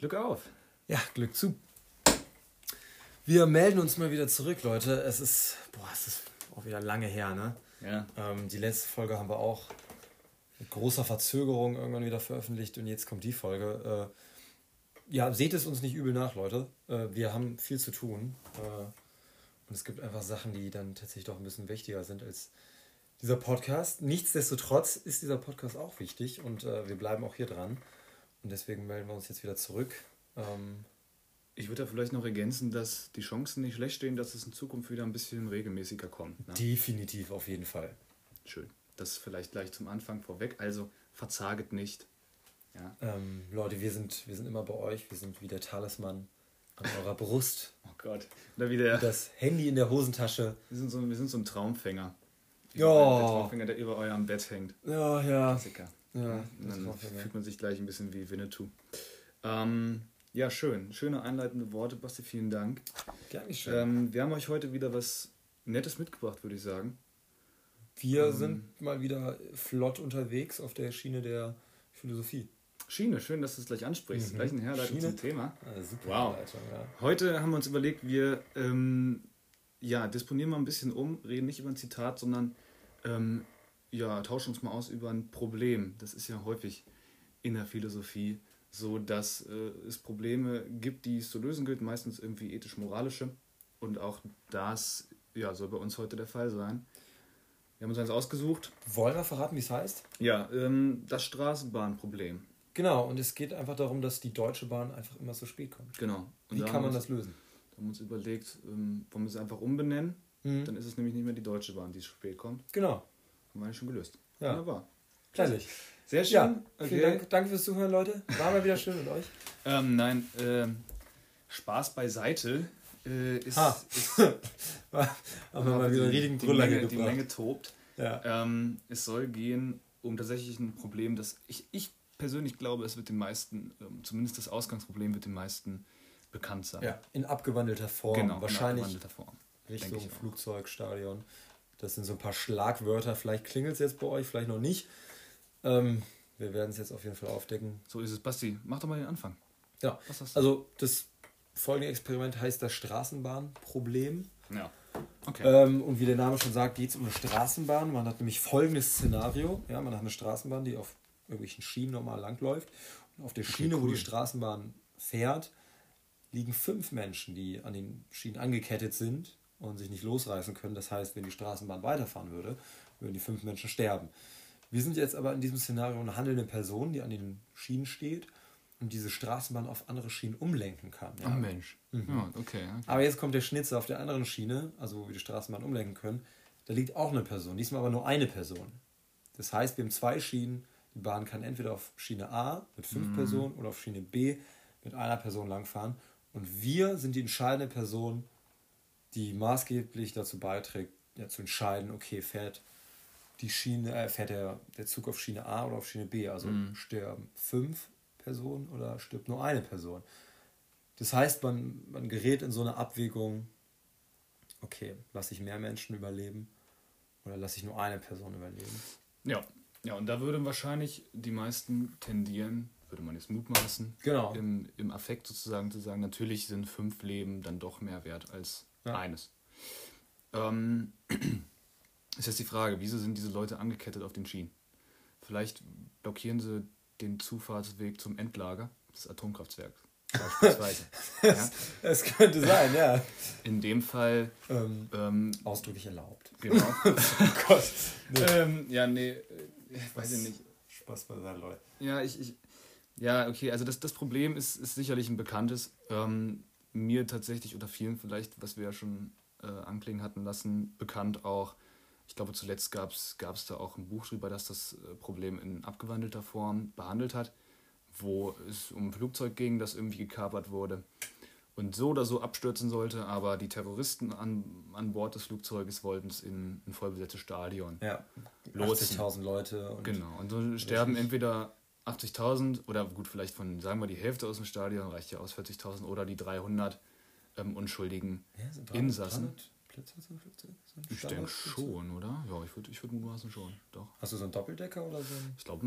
Glück auf. Ja, Glück zu. Wir melden uns mal wieder zurück, Leute. Es ist auch wieder lange her, ne? Ja. Die letzte Folge haben wir auch mit großer Verzögerung irgendwann wieder veröffentlicht und jetzt kommt die Folge. Ja, seht es uns nicht übel nach, Leute. Wir haben viel zu tun. Und es gibt einfach Sachen, die dann tatsächlich doch ein bisschen wichtiger sind als dieser Podcast. Nichtsdestotrotz ist dieser Podcast auch wichtig und wir bleiben auch hier dran. Und deswegen melden wir uns jetzt wieder zurück. Ich würde da vielleicht noch ergänzen, dass die Chancen nicht schlecht stehen, dass es in Zukunft wieder ein bisschen regelmäßiger kommt. Ne? Definitiv, auf jeden Fall. Schön. Das vielleicht gleich zum Anfang vorweg. Also verzaget nicht. Ja. Leute, wir sind immer bei euch. Wir sind wie der Talisman an eurer Brust. Oh Gott. Oder wie das Handy in der Hosentasche. Wir sind so ein Traumfänger. Ja. Der Traumfänger, der über eurem Bett hängt. Ja, ja. Klassiker. Ja, dann fühlt man sich gleich ein bisschen wie Winnetou. Ja, schön. Schöne einleitende Worte, Basti, vielen Dank. Gerne schön. Wir haben euch heute wieder was Nettes mitgebracht, würde ich sagen. Wir sind mal wieder flott unterwegs auf der Schiene der Philosophie. Schiene, schön, dass du es gleich ansprichst. Mhm. Gleich eine Herleitung Schiene zum Thema. Also super wow. Ja. Heute haben wir uns überlegt, wir disponieren mal ein bisschen um, reden nicht über ein Zitat, sondern tauschen uns mal aus über ein Problem. Das ist ja häufig in der Philosophie so, dass es Probleme gibt, die es zu lösen gilt, meistens irgendwie ethisch-moralische. Und auch das soll bei uns heute der Fall sein. Wir haben uns eins ausgesucht. Wollen wir verraten, wie es heißt? Ja, das Straßenbahnproblem. Genau, und es geht einfach darum, dass die Deutsche Bahn einfach immer zu spät kommt. Genau. Und wie kann man das lösen? Da haben wir uns überlegt, wollen wir es einfach umbenennen? Mhm. Dann ist es nämlich nicht mehr die Deutsche Bahn, die zu spät kommt. Genau. Haben wir eigentlich schon gelöst. Ja. Wunderbar. Klassisch. Sehr schön. Ja, vielen Dank. Danke fürs Zuhören, Leute. War mal wieder schön mit euch. Spaß beiseite. Haben wir mal wieder einen riesigen Brüller gebracht. Die Menge tobt. Ja. Es soll gehen um tatsächlich ein Problem, das ich persönlich glaube, es wird den meisten, zumindest das Ausgangsproblem wird den meisten bekannt sein. Ja, in abgewandelter Form. Genau, wahrscheinlich in abgewandelter Form. Richtung Flugzeug, Stadion. Das sind so ein paar Schlagwörter. Vielleicht klingelt es jetzt bei euch, vielleicht noch nicht. Wir werden es jetzt auf jeden Fall aufdecken. So ist es. Basti, mach doch mal den Anfang. Ja, also das folgende Experiment heißt das Straßenbahnproblem. Ja, okay. Und wie der Name schon sagt, geht es um eine Straßenbahn. Man hat nämlich folgendes Szenario. Ja, man hat eine Straßenbahn, die auf irgendwelchen Schienen normal langläuft. Und auf der Schiene, wo die Straßenbahn fährt, liegen 5 Menschen, die an den Schienen angekettet sind und sich nicht losreißen können. Das heißt, wenn die Straßenbahn weiterfahren würde, würden die 5 Menschen sterben. Wir sind jetzt aber in diesem Szenario eine handelnde Person, die an den Schienen steht und diese Straßenbahn auf andere Schienen umlenken kann. Ja. Ach Mensch. Mhm. Ja, okay. Aber jetzt kommt der Schnitzer auf der anderen Schiene, also wo wir die Straßenbahn umlenken können. Da liegt auch eine Person, diesmal aber nur eine Person. Das heißt, wir haben 2 Schienen. Die Bahn kann entweder auf Schiene A mit 5 Personen oder auf Schiene B mit einer Person langfahren. Und wir sind die entscheidende Person, die maßgeblich dazu beiträgt, ja, zu entscheiden, okay, fährt die Schiene, fährt der Zug auf Schiene A oder auf Schiene B, also sterben 5 Personen oder stirbt nur eine Person. Das heißt, man gerät in so eine Abwägung, okay, lasse ich mehr Menschen überleben oder lasse ich nur eine Person überleben? Ja, und da würden wahrscheinlich die meisten tendieren, würde man jetzt mutmaßen, genau, im Affekt sozusagen zu sagen, natürlich sind 5 Leben dann doch mehr wert als eines. Ist jetzt die Frage, wieso sind diese Leute angekettet auf den Schienen? Vielleicht blockieren sie den Zufahrtsweg zum Endlager des Atomkraftwerks. Beispielsweise. Es könnte sein, ja. In dem Fall ausdrücklich erlaubt. Genau. Oh Gott. Nee. Weiß ich nicht. Spaß beiseite, Leute. Ja, also das Problem ist sicherlich ein bekanntes. Mir tatsächlich oder vielen vielleicht, was wir ja schon anklingen hatten lassen, bekannt auch. Ich glaube, zuletzt gab's da auch ein Buch drüber, das das Problem in abgewandelter Form behandelt hat, wo es um ein Flugzeug ging, das irgendwie gekapert wurde und so oder so abstürzen sollte, aber die Terroristen an Bord des Flugzeuges wollten es in ein vollbesetztes Stadion. Ja, 80.000 Leute. Genau, und so sterben entweder 80.000 oder gut, vielleicht von, sagen wir, die Hälfte aus dem Stadion reicht ja aus, 40.000 oder die 300 unschuldigen Insassen. 14, 15? So ich denke schon, oder? Ja, ich würde mutmaßen schon, doch. Hast du so einen Doppeldecker oder so? Ich glaube,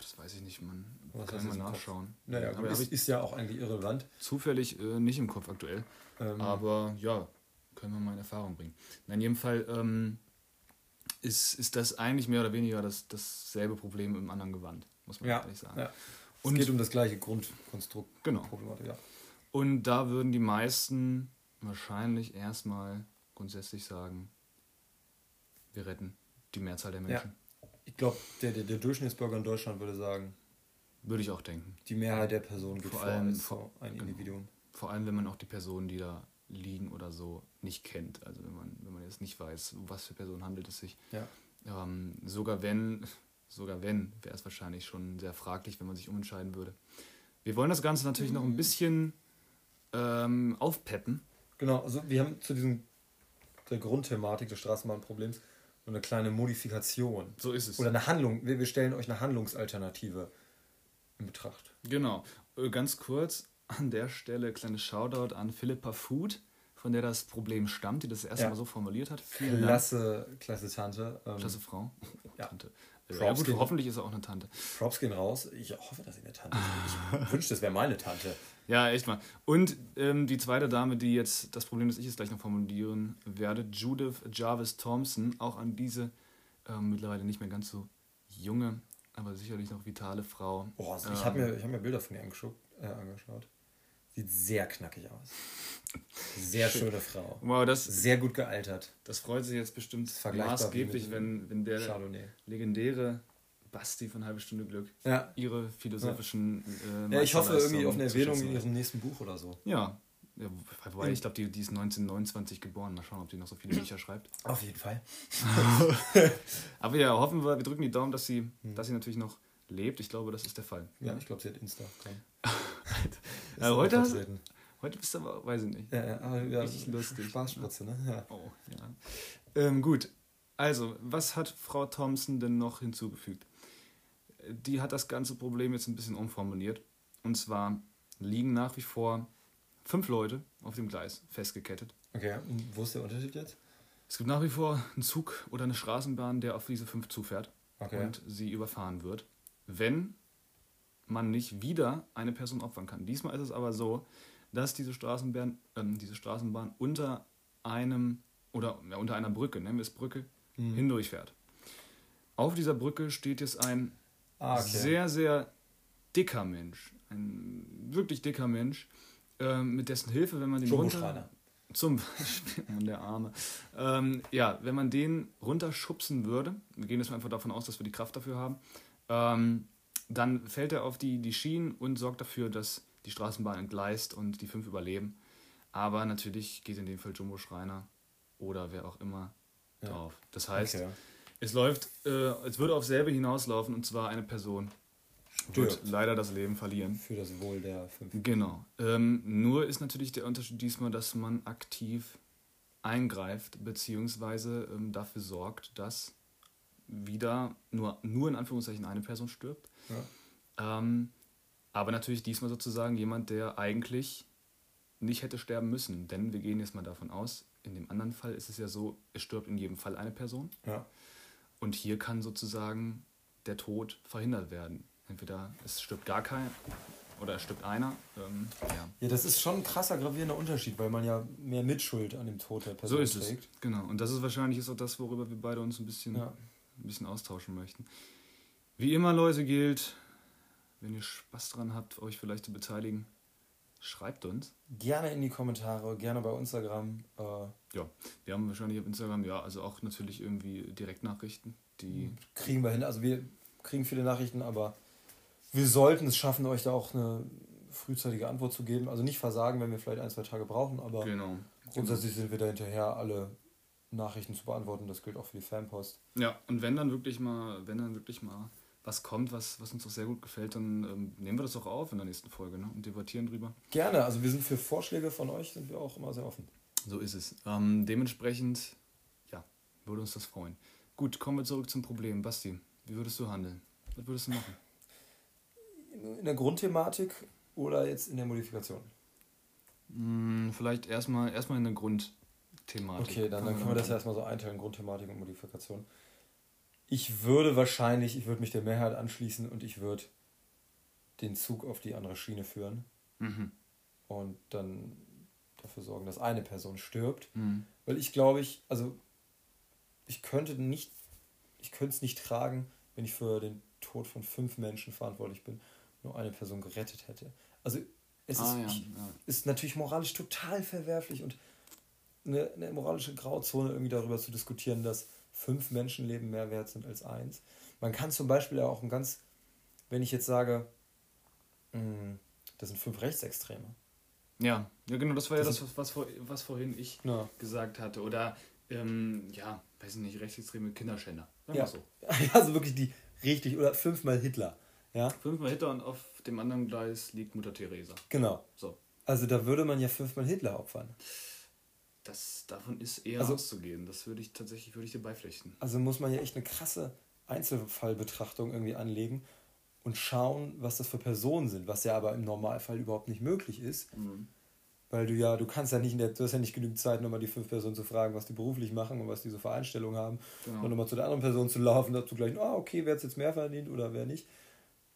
das weiß ich nicht, man kann mal nachschauen. Kopf? Naja, aber ist ja auch eigentlich irrelevant. Zufällig nicht im Kopf aktuell, aber ja, können wir mal in Erfahrung bringen. In jedem Fall ist das eigentlich mehr oder weniger dasselbe Problem im anderen Gewand, muss man ehrlich sagen. Ja. Und es geht um das gleiche Grundkonstrukt. Genau. Ja. Und da würden die meisten wahrscheinlich erstmal grundsätzlich sagen, wir retten die Mehrzahl der Menschen. Ja. Ich glaube, der Durchschnittsbürger in Deutschland würde sagen. Würde ich auch denken. Die Mehrheit der Personen geht vor allem ein Individuum. Vor allem, wenn man auch die Personen, die da liegen oder so, nicht kennt. Also wenn man jetzt nicht weiß, um was für Personen handelt es sich. Ja. Sogar wenn, wäre es wahrscheinlich schon sehr fraglich, wenn man sich umentscheiden würde. Wir wollen das Ganze natürlich noch ein bisschen aufpeppen. Genau, also wir haben zu der Grundthematik des Straßenbahnproblems eine kleine Modifikation. So ist es. Oder eine Handlung. Wir stellen euch eine Handlungsalternative in Betracht. Genau. Ganz kurz an der Stelle kleines Shoutout an Philippa Foot, von der das Problem stammt, die das erste Mal so formuliert hat. Vielen Dank. Klasse Tante. Klasse Frau. Ja. Tante. Ja, gut, hoffentlich ist er auch eine Tante. Props gehen raus. Ich hoffe, dass sie eine Tante ist. Ich wünschte, das wäre meine Tante. Ja, echt mal. Und die zweite Dame, die jetzt das Problem, das ich jetzt gleich noch formulieren werde, Judith Jarvis Thompson, auch an diese mittlerweile nicht mehr ganz so junge, aber sicherlich noch vitale Frau. Boah, also ich hab mir Bilder von ihr angeschaut. Sieht sehr knackig aus. Sehr schöne Frau. Wow, sehr gut gealtert. Das freut sich jetzt bestimmt maßgeblich, wenn der Chardonnay. Legendäre Basti von Halbe Stunde Glück ihre philosophischen ich hoffe irgendwie auf eine Erwähnung in ihrem nächsten Buch oder so. Ja wobei, ich glaube, die ist 1929 geboren. Mal schauen, ob die noch so viele Bücher schreibt. Auf jeden Fall. Aber ja, hoffen wir drücken die Daumen, dass sie natürlich noch lebt. Ich glaube, das ist der Fall. Ja, ich glaube, sie hat Instagram. Heute bist du aber, weiß ich nicht. Ja, richtig lustig. Spaßspritze, ne? Ja. Oh, ja. Gut, also, was hat Frau Thompson denn noch hinzugefügt? Die hat das ganze Problem jetzt ein bisschen umformuliert. Und zwar liegen nach wie vor 5 Leute auf dem Gleis festgekettet. Okay, und wo ist der Unterschied jetzt? Es gibt nach wie vor einen Zug oder eine Straßenbahn, der auf diese 5 zufährt und sie überfahren wird. Wenn man nicht wieder eine Person opfern kann. Diesmal ist es aber so, dass diese Straßenbahn unter einem oder unter einer Brücke, nennen wir es Brücke, hindurchfährt. Auf dieser Brücke steht jetzt ein sehr, sehr dicker Mensch, ein wirklich dicker Mensch, mit dessen Hilfe, wenn man den runter... Zum Beispiel, der Arme. Wenn man den runterschubsen würde, wir gehen jetzt mal einfach davon aus, dass wir die Kraft dafür haben, dann fällt er auf die Schienen und sorgt dafür, dass die Straßenbahn entgleist und die 5 überleben. Aber natürlich geht in dem Fall Jumbo Schreiner oder wer auch immer drauf. Das heißt, es würde auf selbe hinauslaufen, und zwar eine Person wird leider das Leben verlieren. Für das Wohl der 5. Genau. Nur ist natürlich der Unterschied diesmal, dass man aktiv eingreift, beziehungsweise dafür sorgt, dass wieder nur in Anführungszeichen eine Person stirbt. Ja. Aber natürlich diesmal sozusagen jemand, der eigentlich nicht hätte sterben müssen. Denn wir gehen jetzt mal davon aus, in dem anderen Fall ist es ja so, es stirbt in jedem Fall eine Person. Ja. Und hier kann sozusagen der Tod verhindert werden. Entweder es stirbt gar keiner oder es stirbt einer. Das ist schon ein krasser, gravierender Unterschied, weil man ja mehr Mitschuld an dem Tod der Person trägt. So ist es, genau. Und das ist wahrscheinlich auch das, worüber wir beide uns ein bisschen austauschen möchten. Wie immer, Leute, gilt, wenn ihr Spaß dran habt, euch vielleicht zu beteiligen, schreibt uns. Gerne in die Kommentare, gerne bei Instagram. Ja, wir haben wahrscheinlich auf Instagram, also auch natürlich irgendwie Direktnachrichten. Die kriegen wir hin, also wir kriegen viele Nachrichten, aber wir sollten es schaffen, euch da auch eine frühzeitige Antwort zu geben. Also nicht versagen, wenn wir vielleicht 1-2 Tage brauchen, aber grundsätzlich sind wir da hinterher, alle Nachrichten zu beantworten. Das gilt auch für die Fanpost. Ja, und wenn dann wirklich mal was kommt, was uns auch sehr gut gefällt, dann nehmen wir das auch auf in der nächsten Folge, ne? Und debattieren drüber. Gerne, also wir sind für Vorschläge von euch, sind wir auch immer sehr offen. So ist es. Dementsprechend, würde uns das freuen. Gut, kommen wir zurück zum Problem. Basti, wie würdest du handeln? Was würdest du machen? In der Grundthematik oder jetzt in der Modifikation? Vielleicht erstmal in der Grund Grundthematik. Okay, dann können wir das erstmal so einteilen, Grundthematik und Modifikation. Ich würde mich der Mehrheit anschließen und ich würde den Zug auf die andere Schiene führen und dann dafür sorgen, dass eine Person stirbt. Mhm. Weil ich könnte es nicht tragen, wenn ich für den Tod von 5 Menschen verantwortlich bin, nur eine Person gerettet hätte. Also es ist natürlich moralisch total verwerflich und eine moralische Grauzone irgendwie darüber zu diskutieren, dass 5 Menschenleben mehr wert sind als 1. Man kann zum Beispiel auch wenn ich jetzt sage, das sind 5 Rechtsextreme. Ja, genau, das war ja das, was vorhin ich gesagt hatte. Oder, weiß ich nicht, rechtsextreme Kinderschänder. Sagen wir so. Also wirklich die richtig, oder 5-mal Hitler. Ja? 5-mal Hitler und auf dem anderen Gleis liegt Mutter Teresa. Genau. So. Also da würde man ja 5-mal Hitler opfern. Davon ist eher auszugehen. Das würde ich dir beipflichten. Also muss man ja echt eine krasse Einzelfallbetrachtung irgendwie anlegen und schauen, was das für Personen sind, was ja aber im Normalfall überhaupt nicht möglich ist. Mhm. Weil du hast ja nicht genügend Zeit, nochmal die 5 Personen zu fragen, was die beruflich machen und was die so für Einstellungen haben. Genau. Und nochmal zu der anderen Person zu laufen, dazu gleich, wer hat jetzt mehr verdient oder wer nicht.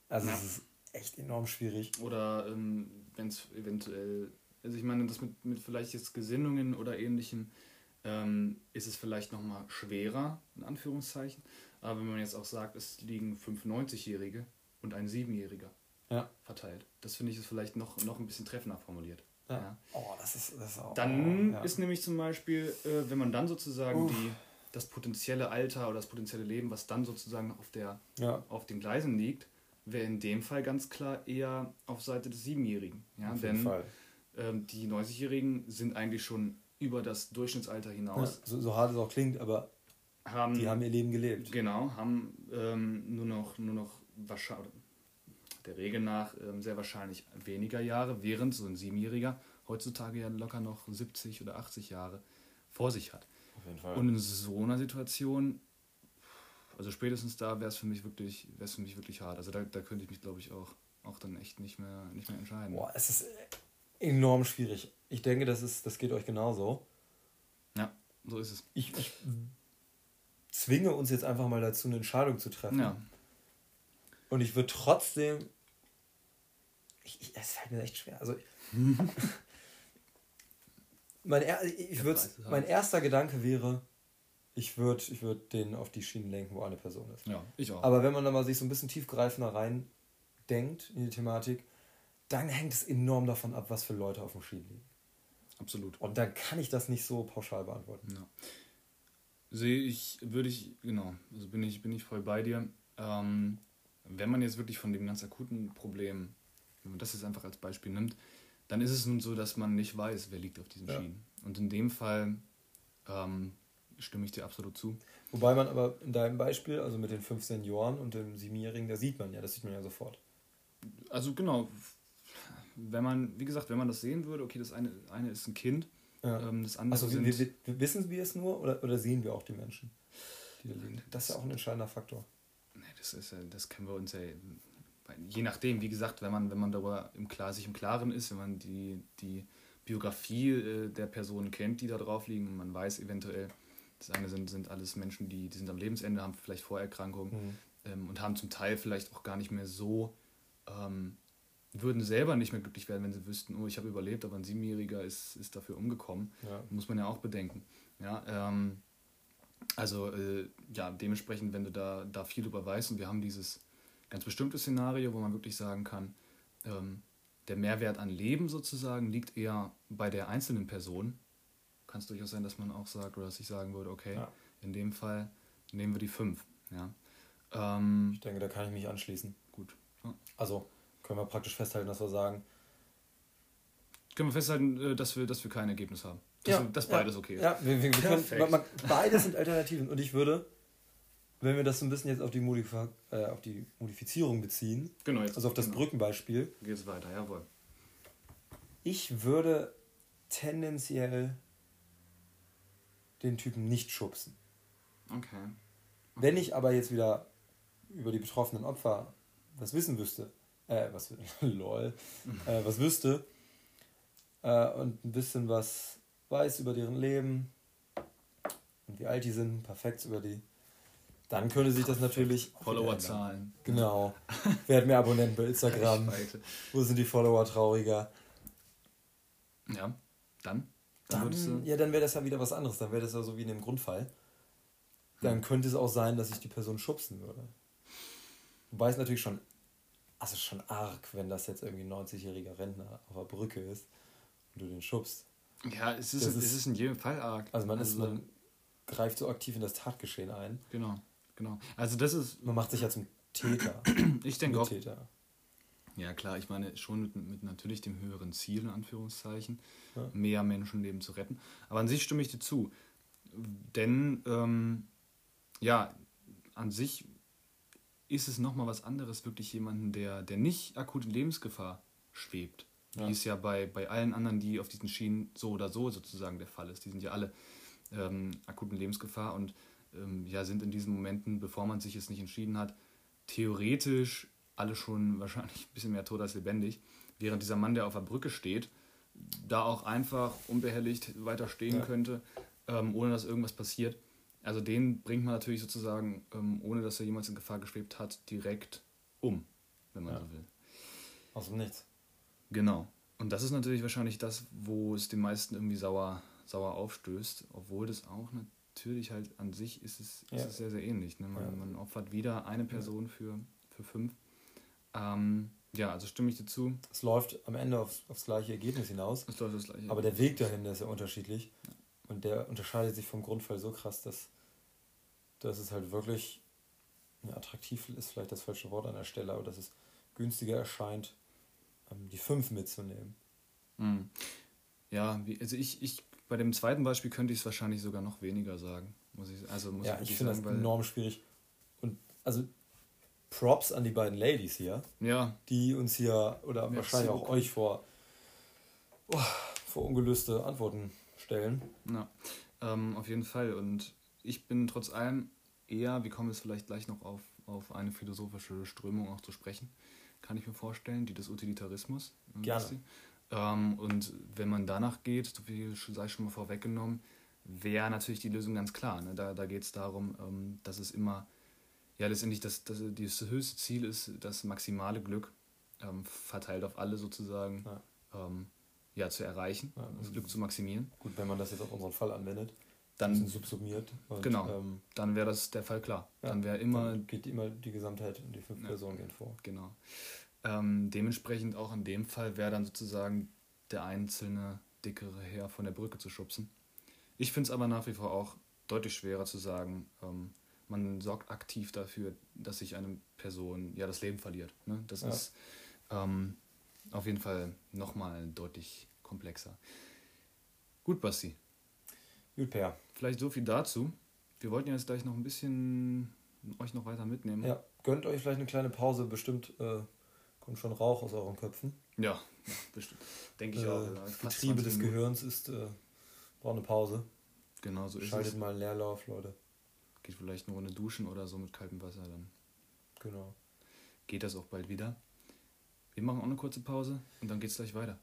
Also es ist echt enorm schwierig. Oder wenn es eventuell... Also ich meine, das mit vielleicht jetzt Gesinnungen oder Ähnlichem ist es vielleicht nochmal schwerer, in Anführungszeichen. Aber wenn man jetzt auch sagt, es liegen 5 90-Jährige und ein 7-Jähriger verteilt. Das finde ich ist vielleicht noch ein bisschen treffender formuliert. Ja. Ja. Oh, das ist auch... Dann ist nämlich zum Beispiel, wenn man dann sozusagen das potenzielle Alter oder das potenzielle Leben, was dann sozusagen auf den Gleisen liegt, wäre in dem Fall ganz klar eher auf Seite des 7-Jährigen. Ja? Auf jeden Fall. Die 90-Jährigen sind eigentlich schon über das Durchschnittsalter hinaus. Ja, so hart es auch klingt, aber die haben ihr Leben gelebt. Genau, haben nur noch wahrscheinlich, der Regel nach sehr wahrscheinlich weniger Jahre, während so ein 7-Jähriger heutzutage ja locker noch 70 oder 80 Jahre vor sich hat. Auf jeden Fall. Und in so einer Situation, also spätestens da wäre es für mich wirklich hart. Also da könnte ich mich, glaube ich, auch dann echt nicht mehr entscheiden. Boah, es ist... enorm schwierig. Ich denke, das geht euch genauso. Ja, so ist es. Ich zwinge uns jetzt einfach mal dazu, eine Entscheidung zu treffen. Ja. Und ich würde trotzdem... Es fällt mir echt schwer. Also mein erster Gedanke wäre, ich würd den auf die Schienen lenken, wo eine Person ist. Ja, ich auch. Aber wenn man da mal sich so ein bisschen tiefgreifender rein denkt in die Thematik, dann hängt es enorm davon ab, was für Leute auf dem Schienen liegen. Absolut. Und dann kann ich das nicht so pauschal beantworten. Ja. Bin ich voll bei dir. Wenn man jetzt wirklich von dem ganz akuten Problem, wenn man das jetzt einfach als Beispiel nimmt, dann ist es nun so, dass man nicht weiß, wer liegt auf diesen Schienen. Und in dem Fall stimme ich dir absolut zu. Wobei man aber in deinem Beispiel, also mit den 5 Senioren und dem 7-Jährigen, das sieht man ja sofort. Also genau, wenn man das sehen würde, okay, das eine ist ein Kind, das andere also, wissen wir es nur oder sehen wir auch die Menschen, die da liegen? Das ist ja auch ein entscheidender Faktor. Nee, das können wir uns ja, je nachdem, wie gesagt, wenn man darüber sich im Klaren ist, wenn man die Biografie der Personen kennt, die da drauf liegen, und man weiß eventuell, das eine sind alles Menschen, die sind am Lebensende, haben vielleicht Vorerkrankungen und haben zum Teil vielleicht auch gar nicht mehr so... würden selber nicht mehr glücklich werden, wenn sie wüssten, ich habe überlebt, aber ein 7-Jähriger ist dafür umgekommen. Ja. Muss man ja auch bedenken. Ja, dementsprechend, wenn du da viel drüber weißt, und wir haben dieses ganz bestimmte Szenario, wo man wirklich sagen kann, der Mehrwert an Leben sozusagen liegt eher bei der einzelnen Person. Kann es durchaus sein, dass man auch sagt, oder dass ich sagen würde, in dem Fall nehmen wir die 5. Ja. Ich denke, da kann ich mich anschließen. Gut. Also können wir praktisch festhalten, dass wir sagen... Können wir festhalten, dass wir kein Ergebnis haben. Dass beides okay ist. Ja, wir können, beides sind Alternativen. Und ich würde, wenn wir das so ein bisschen jetzt auf die Modifizierung beziehen, das Brückenbeispiel... Geht's weiter, jawohl. Ich würde tendenziell den Typen nicht schubsen. Okay. Wenn ich aber jetzt wieder über die betroffenen Opfer... was wüsste, und ein bisschen was weiß über deren Leben, und wie alt die sind, perfekt über die. Dann könnte sich das natürlich... Followerzahlen. Genau. Wer hat mehr Abonnenten bei Instagram? Wo sind die Follower trauriger? Ja, dann? Dann wäre das ja wieder was anderes. Dann wäre das ja so wie in dem Grundfall. Dann könnte es auch sein, dass ich die Person schubsen würde. Wobei es natürlich schon... Also schon arg, wenn das jetzt irgendwie ein 90-jähriger Rentner auf der Brücke ist und du den schubst. Ja, es ist in jedem Fall arg. Also man greift so aktiv in das Tatgeschehen ein. Genau. Also das ist... Man macht sich ja zum Täter. Ich denke auch. Täter. Ja klar, ich meine schon mit natürlich dem höheren Ziel, in Anführungszeichen, ja, mehr Menschenleben zu retten. Aber an sich stimme ich dir zu. Denn, an sich... ist es nochmal was anderes, wirklich jemanden, der nicht akut in Lebensgefahr schwebt. Ja. Wie es ja bei allen anderen, die auf diesen Schienen so oder so sozusagen der Fall ist. Die sind ja alle akut in Lebensgefahr und sind in diesen Momenten, bevor man sich jetzt nicht entschieden hat, theoretisch alle schon wahrscheinlich ein bisschen mehr tot als lebendig. Während dieser Mann, der auf der Brücke steht, da auch einfach unbehelligt weiter stehen könnte, ohne dass irgendwas passiert. Also den bringt man natürlich sozusagen, ohne dass er jemals in Gefahr geschwebt hat, direkt um, wenn man so will. Aus dem Nichts. Genau. Und das ist natürlich wahrscheinlich das, wo es den meisten irgendwie sauer aufstößt, obwohl das auch natürlich halt an sich ist es sehr, sehr ähnlich. Ne? Man opfert wieder eine Person für 5. Also stimme ich dir zu. Es läuft am Ende aufs gleiche Ergebnis hinaus. Es läuft aufs gleiche Ergebnis. Aber der Weg dahin, der ist ja unterschiedlich. Ja. Und der unterscheidet sich vom Grundfall so krass, dass es halt wirklich attraktiv ist, vielleicht das falsche Wort an der Stelle, aber dass es günstiger erscheint, die 5 mitzunehmen. Mhm. Ja, ich bei dem zweiten Beispiel könnte ich es wahrscheinlich sogar noch weniger sagen. Ich finde das enorm schwierig. Und also Props an die beiden Ladies hier, die uns hier oder wahrscheinlich auch euch vor ungelöste Antworten stellen. Ja, auf jeden Fall. Und ich bin trotz allem eher, wir kommen jetzt vielleicht gleich noch auf eine philosophische Strömung auch zu sprechen, kann ich mir vorstellen, die des Utilitarismus. Gerne. Und wenn man danach geht, so viel sei schon mal vorweggenommen, wäre natürlich die Lösung ganz klar. Ne? Da geht es darum, dass es immer, letztendlich das höchste Ziel ist, das maximale Glück verteilt auf alle sozusagen zu erreichen, das Glück zu maximieren. Gut, wenn man das jetzt auf unseren Fall anwendet, dann subsumiert. Und, dann wäre das der Fall klar. Ja, dann wäre immer... Dann geht immer die Gesamtheit und die 5 Personen gehen vor. Genau. Dementsprechend auch in dem Fall wäre dann sozusagen der einzelne dickere Herr von der Brücke zu schubsen. Ich finde es aber nach wie vor auch deutlich schwerer zu sagen, man sorgt aktiv dafür, dass sich eine Person das Leben verliert. Ne? Das ist... auf jeden Fall nochmal deutlich komplexer. Gut, Basti. Gut, Per. Vielleicht so viel dazu. Wir wollten ja jetzt gleich noch ein bisschen euch noch weiter mitnehmen. Ja, gönnt euch vielleicht eine kleine Pause. Bestimmt kommt schon Rauch aus euren Köpfen. Ja, bestimmt. Denke ich auch. Das Getriebe des Gehirns braucht eine Pause. Genau, so ist es. Schaltet mal einen Leerlauf, Leute. Geht vielleicht eine Runde duschen oder so mit kaltem Wasser dann. Genau. Geht das auch bald wieder. Wir machen auch eine kurze Pause und dann geht's gleich weiter.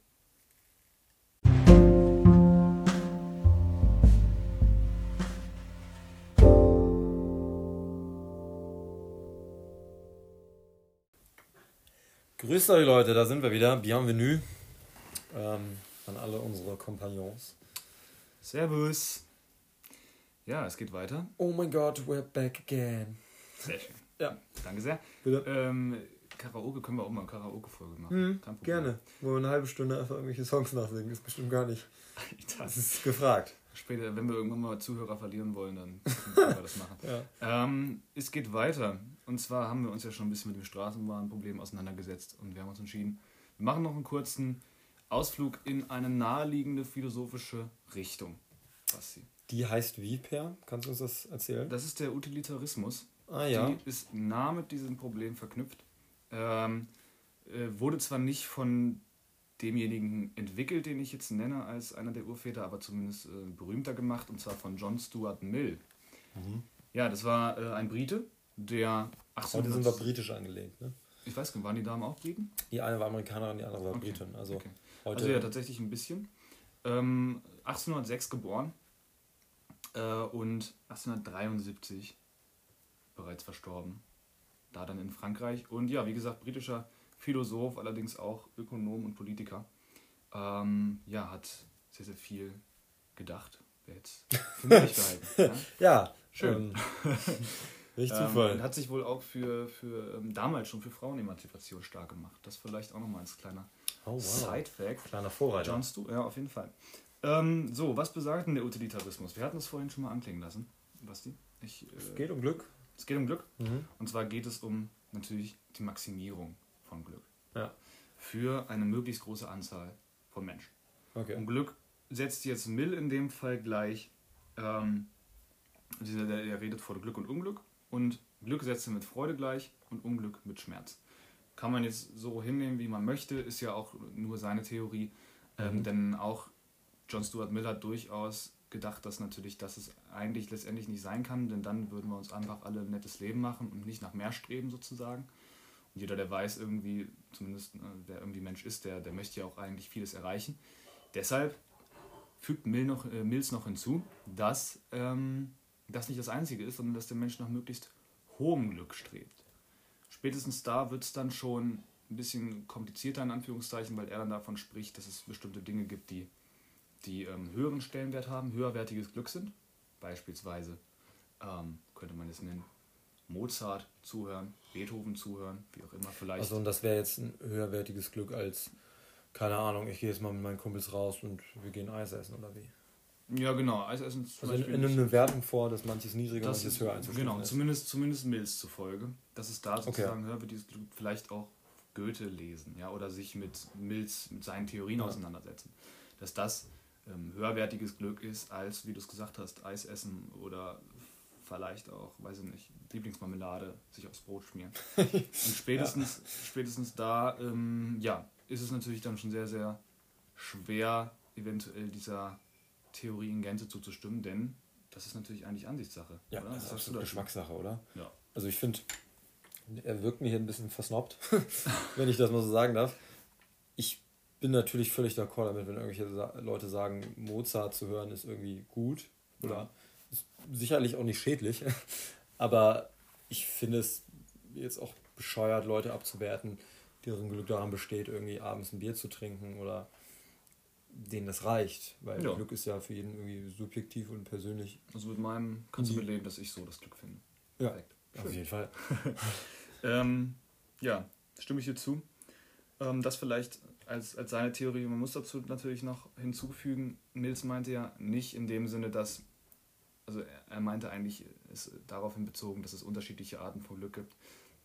Grüßt euch Leute, da sind wir wieder. Bienvenue an alle unsere Kompagnons. Servus. Ja, es geht weiter. Oh mein Gott, we're back again. Sehr schön. Ja. Danke sehr. Bitte. Karaoke können wir auch mal eine Karaoke-Folge machen. Kein Problem. Gerne. Wo wir eine halbe Stunde einfach irgendwelche Songs nachsingen, ist bestimmt gar nicht. Das ist gefragt. Später, wenn wir irgendwann mal Zuhörer verlieren wollen, dann können wir das machen. Ja. Es geht weiter. Und zwar haben wir uns ja schon ein bisschen mit dem Straßenbahnproblem auseinandergesetzt und wir haben uns entschieden, wir machen noch einen kurzen Ausflug in eine naheliegende philosophische Richtung. Basti. Die heißt wie, Per? Kannst du uns das erzählen? Das ist der Utilitarismus. Ah ja. Die ist nah mit diesem Problem verknüpft. Wurde zwar nicht von demjenigen entwickelt, den ich jetzt nenne als einer der Urväter, aber zumindest berühmter gemacht, und zwar von John Stuart Mill. Mhm. Ja, das war ein Brite, der... Heute sind wir britisch angelegt, ne? Ich weiß nicht, waren die Damen auch Briten? Die eine war Amerikanerin, die andere war Britin. Also Heute tatsächlich ein bisschen. 1806 geboren. und 1873 bereits verstorben. Da dann in Frankreich. Und ja, wie gesagt, britischer Philosoph, allerdings auch Ökonom und Politiker. Ja, hat sehr, sehr viel gedacht. Wäre jetzt für mich gehalten. Ja, schön. Nicht Zufall. Hat sich wohl auch für damals schon für Frauenemanzipation stark gemacht. Das vielleicht auch nochmal als kleiner Side-Fact. Kleiner Vorreiter. John Stuart, ja, auf jeden Fall. So, was besagt denn der Utilitarismus? Wir hatten es vorhin schon mal anklingen lassen, Basti. Es geht um Glück. Es geht um Glück. Mhm. Und zwar geht es um natürlich die Maximierung von Glück. Ja. Für eine möglichst große Anzahl von Menschen. Okay. Und Glück setzt jetzt Mill in dem Fall gleich, der redet vor Glück und Unglück. Und Glück setzt er mit Freude gleich und Unglück mit Schmerz. Kann man jetzt so hinnehmen, wie man möchte, ist ja auch nur seine Theorie. Denn auch John Stuart Mill hat durchaus gedacht, dass es eigentlich letztendlich nicht sein kann, denn dann würden wir uns einfach alle ein nettes Leben machen und nicht nach mehr streben sozusagen. Und jeder, der weiß irgendwie, zumindest der irgendwie Mensch ist, der möchte ja auch eigentlich vieles erreichen. Deshalb fügt Mills noch hinzu, dass das nicht das Einzige ist, sondern dass der Mensch nach möglichst hohem Glück strebt. Spätestens da wird es dann schon ein bisschen komplizierter, in Anführungszeichen, weil er dann davon spricht, dass es bestimmte Dinge gibt, die höheren Stellenwert haben, höherwertiges Glück sind. Beispielsweise könnte man jetzt nennen, Mozart zuhören, Beethoven zuhören, wie auch immer vielleicht. Also und das wäre jetzt ein höherwertiges Glück als, keine Ahnung, ich gehe jetzt mal mit meinen Kumpels raus und wir gehen Eis essen oder wie? Ja, genau, Eis essen zum Beispiel. Also in einer Wertung vor, dass manches niedriger und manches höher einzustufen ist. Genau, zumindest Mills zufolge. Das ist da sozusagen, okay. Wird dieses Glück vielleicht auch Goethe lesen, ja, oder sich mit Mills, mit seinen Theorien auseinandersetzen. Dass das höherwertiges Glück ist als, wie du es gesagt hast, Eis essen oder vielleicht auch, weiß ich nicht, Lieblingsmarmelade, sich aufs Brot schmieren. Und spätestens da, ist es natürlich dann schon sehr, sehr schwer, eventuell dieser Theorie in Gänze zuzustimmen, denn das ist natürlich eigentlich Ansichtssache. Ja, oder? Das ist absolut Geschmackssache, oder? Ja. Also ich finde, er wirkt mir hier ein bisschen versnobbt, wenn ich das mal so sagen darf. Ich bin natürlich völlig d'accord damit, wenn irgendwelche Leute sagen, Mozart zu hören ist irgendwie gut oder ist sicherlich auch nicht schädlich, aber ich finde es jetzt auch bescheuert, Leute abzuwerten, deren Glück daran besteht, irgendwie abends ein Bier zu trinken oder denen das reicht, weil Glück ist ja für jeden irgendwie subjektiv und persönlich. Also mit meinem kannst du mitleben, dass ich so das Glück finde. Ja, perfekt. Auf jeden Fall. Ja, stimme ich dir zu. Das vielleicht als seine Theorie, man muss dazu natürlich noch hinzufügen, Mills meinte ja nicht in dem Sinne, dass, also er meinte eigentlich, ist daraufhin bezogen, dass es unterschiedliche Arten von Glück gibt,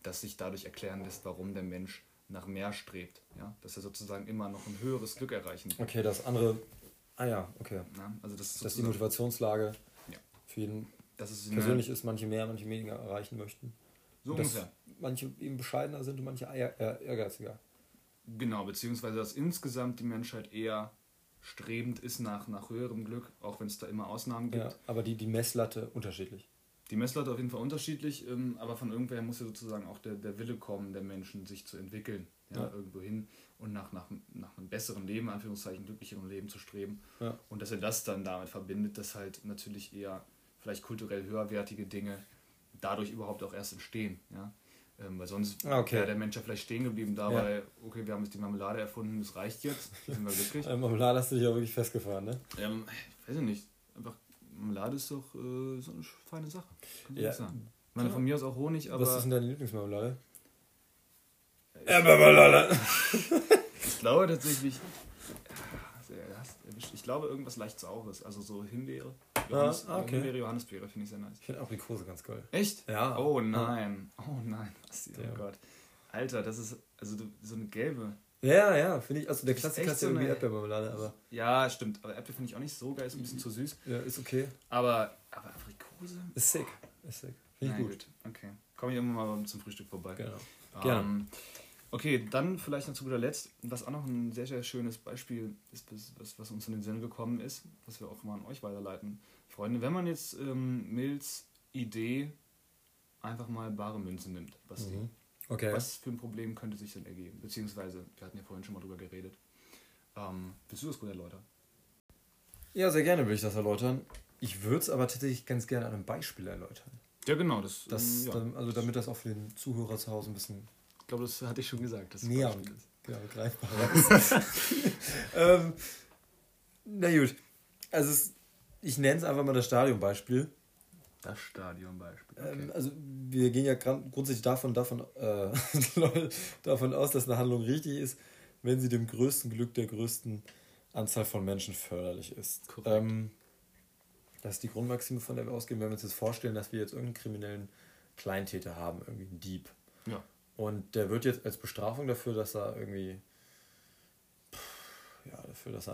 dass sich dadurch erklären lässt, warum der Mensch nach mehr strebt, ja, dass er sozusagen immer noch ein höheres Glück erreichen kann. Okay, das andere, okay. Ja, also das ist die Motivationslage für jeden, dass es persönlich ist, manche mehr, manche weniger erreichen möchten. So ungefähr. Manche eben bescheidener sind und manche ehrgeiziger. Genau, beziehungsweise dass insgesamt die Menschheit eher strebend ist nach höherem Glück, auch wenn es da immer Ausnahmen gibt. Ja, aber die Messlatte unterschiedlich. Die Messlatte auf jeden Fall unterschiedlich, aber von irgendwoher muss ja sozusagen auch der Wille kommen, der Menschen sich zu entwickeln, irgendwo hin und nach einem besseren Leben, Anführungszeichen, glücklicheren Leben zu streben. Ja. Und dass er das dann damit verbindet, dass halt natürlich eher vielleicht kulturell höherwertige Dinge dadurch überhaupt auch erst entstehen. Ja? Weil sonst wäre der Mensch ja vielleicht stehen geblieben dabei, okay, wir haben jetzt die Marmelade erfunden, das reicht jetzt, da sind wir glücklich. Marmelade hast du dich ja wirklich festgefahren, ne? Ich weiß ja nicht, einfach Marmelade ist doch so eine feine Sache. Kann ich nicht sagen. Ich meine, von mir aus auch Honig, aber... Was ist denn deine Lieblingsmarmelade? Erdbeermarmelade! Ich glaube tatsächlich... Ich glaube, irgendwas leicht Saures. Also so Himbeere. Himbeere, Johannisbeere finde ich sehr nice. Ich finde auch Aprikose ganz geil. Echt? Ja. Oh nein. Oh nein. Oh Gott. Alter, das ist also so eine gelbe... Ja, finde ich. Also der Klassiker ist ja irgendwie Erdbeermarmelade, aber... Ja, stimmt. Aber Äpfel finde ich auch nicht so geil. Ist ein bisschen zu süß. Ja, ist okay. Aber Aprikose? Ist sick. Finde ich gut. Okay. Komme ich immer mal zum Frühstück vorbei. Genau. Gerne. Okay, dann vielleicht noch zu guter Letzt, was auch noch ein sehr, sehr schönes Beispiel ist, was uns in den Sinn gekommen ist, was wir auch mal an euch weiterleiten. Freunde, wenn man jetzt Mills Idee einfach mal bare Münze nimmt, Basti, was für ein Problem könnte sich denn ergeben? Beziehungsweise, wir hatten ja vorhin schon mal drüber geredet. Willst du das gut erläutern? Ja, sehr gerne will ich das erläutern. Ich würde es aber tatsächlich ganz gerne an einem Beispiel erläutern. Ja, genau. Das, also damit das auch für den Zuhörer zu Hause ein bisschen... Ich glaube, das hatte ich schon gesagt. Dass näher und genau, greifbarer ist. Na gut. Also ich nenne es einfach mal das Stadionbeispiel. Das Stadionbeispiel, okay. Also wir gehen ja grundsätzlich davon aus, dass eine Handlung richtig ist, wenn sie dem größten Glück der größten Anzahl von Menschen förderlich ist. Korrekt. Das ist die Grundmaxime, von der wir ausgehen, wenn wir uns jetzt vorstellen, dass wir jetzt irgendeinen kriminellen Kleintäter haben, irgendwie einen Dieb. Ja. Und der wird jetzt als Bestrafung dafür, dass er ein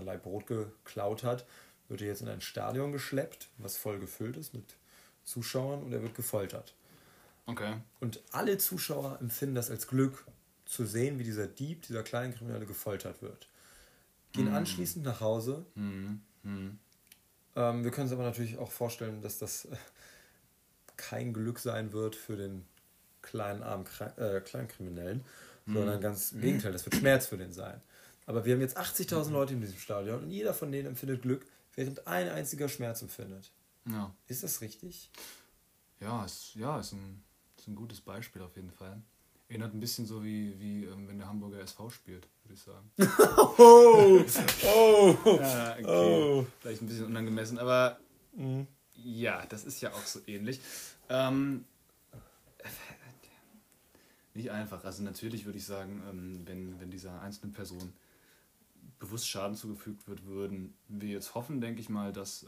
Laib Brot geklaut hat, wird er jetzt in ein Stadion geschleppt, was voll gefüllt ist mit Zuschauern, und er wird gefoltert. Okay. Und alle Zuschauer empfinden das als Glück, zu sehen, wie dieser Dieb, dieser kleine Kriminelle gefoltert wird. Gehen anschließend nach Hause. Wir können uns aber natürlich auch vorstellen, dass das kein Glück sein wird für den kleinen armen Kleinkriminellen, sondern ganz im Gegenteil, das wird Schmerz für den sein. Aber wir haben jetzt 80.000 Leute in diesem Stadion und jeder von denen empfindet Glück, während ein einziger Schmerz empfindet. Ja. Ist das richtig? Ja, ist ein gutes Beispiel auf jeden Fall. Erinnert ein bisschen so wie wenn der Hamburger SV spielt, würde ich sagen. Ja, okay. Vielleicht ein bisschen unangemessen, aber ja, das ist ja auch so ähnlich. Nicht einfach. Also natürlich würde ich sagen, wenn dieser einzelnen Person bewusst Schaden zugefügt wird, würden wir jetzt hoffen, denke ich mal, dass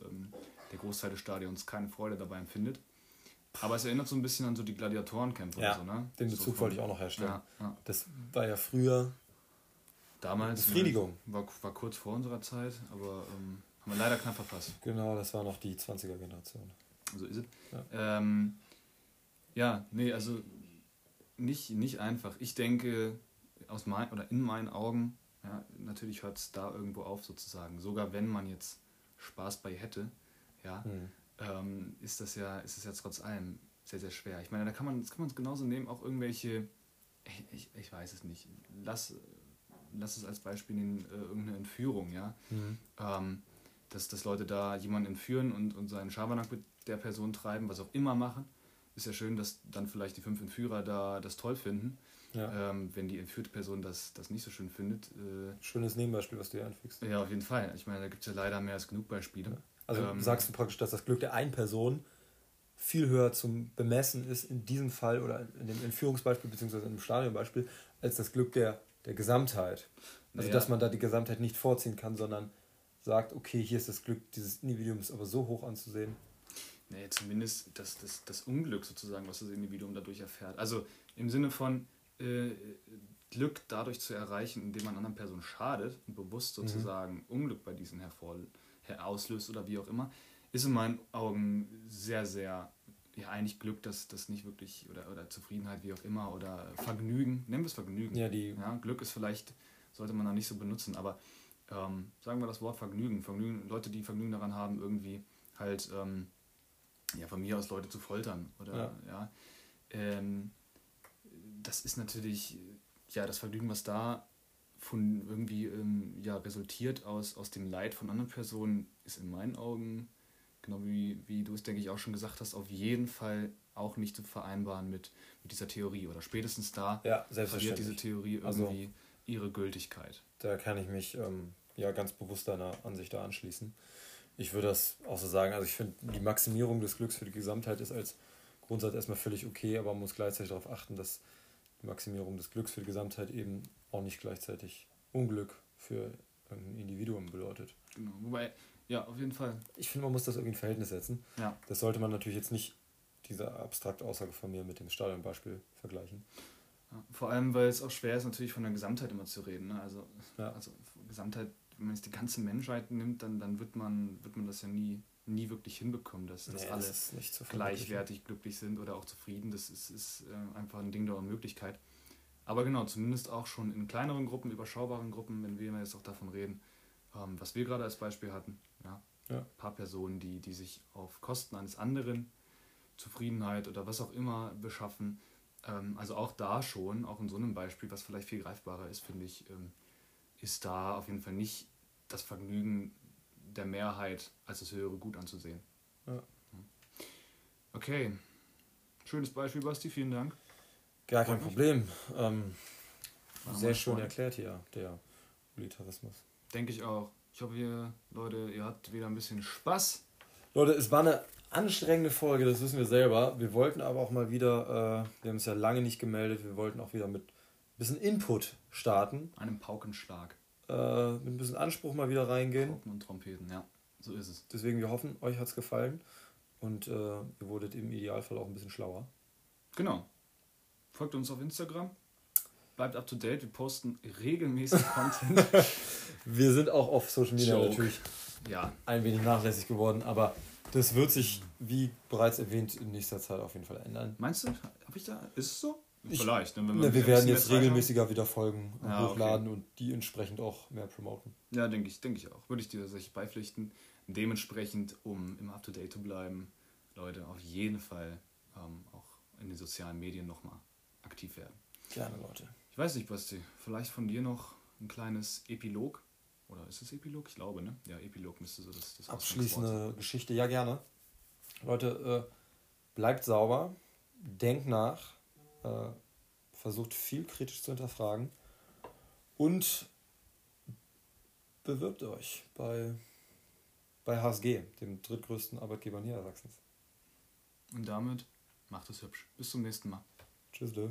der Großteil des Stadions keine Freude dabei empfindet. Aber es erinnert so ein bisschen an so die Gladiatorenkämpfe. Ja, oder so, ne? Den Bezug wollte ich auch noch herstellen. Ja, ja. Das war ja früher damals Befriedigung. War kurz vor unserer Zeit, aber haben wir leider knapp verpasst. Genau, das war noch die 20er-Generation. So ist es. Ja, also nicht einfach. Ich denke, in meinen Augen, ja, natürlich hört es da irgendwo auf sozusagen. Sogar wenn man jetzt Spaß bei hätte, ja, ist das ja trotz allem sehr, sehr schwer. Ich meine, das kann man genauso nehmen, auch irgendwelche, ich weiß es nicht, lass es als Beispiel nehmen, irgendeine Entführung, ja. Dass Leute da jemanden entführen und seinen Schabernack mit der Person treiben, was auch immer machen, ist ja schön, dass dann vielleicht die 5 Entführer da das toll finden, ja. Wenn die entführte Person das nicht so schön findet. Schönes Nebenbeispiel, was du hier anfügst. Ja, auf jeden Fall. Ich meine, da gibt es ja leider mehr als genug Beispiele. Ja. Also sagst du praktisch, dass das Glück der einen Person viel höher zum Bemessen ist in diesem Fall oder in dem Entführungsbeispiel beziehungsweise in dem Stadionbeispiel, als das Glück der Gesamtheit. Also dass man da die Gesamtheit nicht vorziehen kann, sondern sagt, okay, hier ist das Glück dieses Individuums aber so hoch anzusehen. Naja, zumindest das Unglück sozusagen, was das Individuum dadurch erfährt. Also im Sinne von Glück dadurch zu erreichen, indem man anderen Personen schadet und bewusst sozusagen Unglück bei diesen herauslöst oder wie auch immer, ist in meinen Augen sehr, sehr, ja eigentlich Glück, dass das nicht wirklich, oder Zufriedenheit, wie auch immer, oder Vergnügen, nennen wir es Vergnügen. Ja, Glück ist vielleicht, sollte man da nicht so benutzen, aber sagen wir das Wort Vergnügen, Leute, die Vergnügen daran haben, irgendwie halt, von mir aus Leute zu foltern, oder, das ist natürlich, ja, das Vergnügen, was da von irgendwie resultiert aus dem Leid von anderen Personen, ist in meinen Augen, genau wie du es, denke ich, auch schon gesagt hast, auf jeden Fall auch nicht zu vereinbaren mit dieser Theorie. Oder spätestens da verliert diese Theorie irgendwie ihre Gültigkeit. Da kann ich mich ganz bewusst deiner Ansicht da anschließen. Ich würde das auch so sagen, also ich finde, die Maximierung des Glücks für die Gesamtheit ist als Grundsatz erstmal völlig okay, aber man muss gleichzeitig darauf achten, dass die Maximierung des Glücks für die Gesamtheit eben auch nicht gleichzeitig Unglück für ein Individuum bedeutet. Genau, wobei, ja, auf jeden Fall. Ich finde, man muss das irgendwie in Verhältnis setzen. Ja. Das sollte man natürlich jetzt nicht, diese abstrakte Aussage von mir, mit dem Stadionbeispiel vergleichen. Ja, vor allem, weil es auch schwer ist, natürlich von der Gesamtheit immer zu reden. Ne? Also Gesamtheit, wenn man jetzt die ganze Menschheit nimmt, dann wird man das ja nie wirklich hinbekommen, dass alle gleichwertig glücklich sind oder auch zufrieden. Das ist einfach ein Ding der Unmöglichkeit. Aber genau, zumindest auch schon in kleineren Gruppen, überschaubaren Gruppen, wenn wir jetzt auch davon reden, was wir gerade als Beispiel hatten. Ja? Ja. Ein paar Personen, die sich auf Kosten eines anderen Zufriedenheit oder was auch immer beschaffen. Also auch da schon, auch in so einem Beispiel, was vielleicht viel greifbarer ist, finde ich, ist da auf jeden Fall nicht das Vergnügen der Mehrheit als das höhere Gut anzusehen. Ja. Okay. Schönes Beispiel, Basti, vielen Dank. Gar kein Problem. Sehr schön erklärt hier, der Utilitarismus. Denke ich auch. Ich hoffe, ihr habt wieder ein bisschen Spaß. Leute, es war eine anstrengende Folge, das wissen wir selber. Wir wollten aber auch mal wieder, wir haben uns ja lange nicht gemeldet, wir wollten auch wieder mit ein bisschen Input starten. Einem Paukenschlag. Mit ein bisschen Anspruch mal wieder reingehen. Pauken und Trompeten, ja. So ist es. Deswegen, wir hoffen, euch hat es gefallen. Und ihr wurdet im Idealfall auch ein bisschen schlauer. Genau. Folgt uns auf Instagram. Bleibt up to date. Wir posten regelmäßig Content. Wir sind auch auf Social Media natürlich ein wenig nachlässig geworden. Aber das wird sich, wie bereits erwähnt, in nächster Zeit auf jeden Fall ändern. Meinst du? Ist es so? Vielleicht. Wir werden jetzt regelmäßiger wieder Folgen hochladen und die entsprechend auch mehr promoten. Ja, denke ich auch. Würde ich dir tatsächlich beipflichten. Dementsprechend, um immer up to date zu bleiben, Leute, auf jeden Fall auch in den sozialen Medien nochmal aktiv werden. Gerne, Leute. Ich weiß nicht, Basti, vielleicht von dir noch ein kleines Epilog? Oder ist es Epilog? Ich glaube, ne? Ja, Epilog müsste so das abschließende Geschichte. Ja, gerne. Leute, bleibt sauber, denkt nach, versucht viel kritisch zu hinterfragen und bewirbt euch bei HSG, dem drittgrößten Arbeitgeber Niedersachsens. Und damit macht es hübsch. Bis zum nächsten Mal. Tschüss, Dö.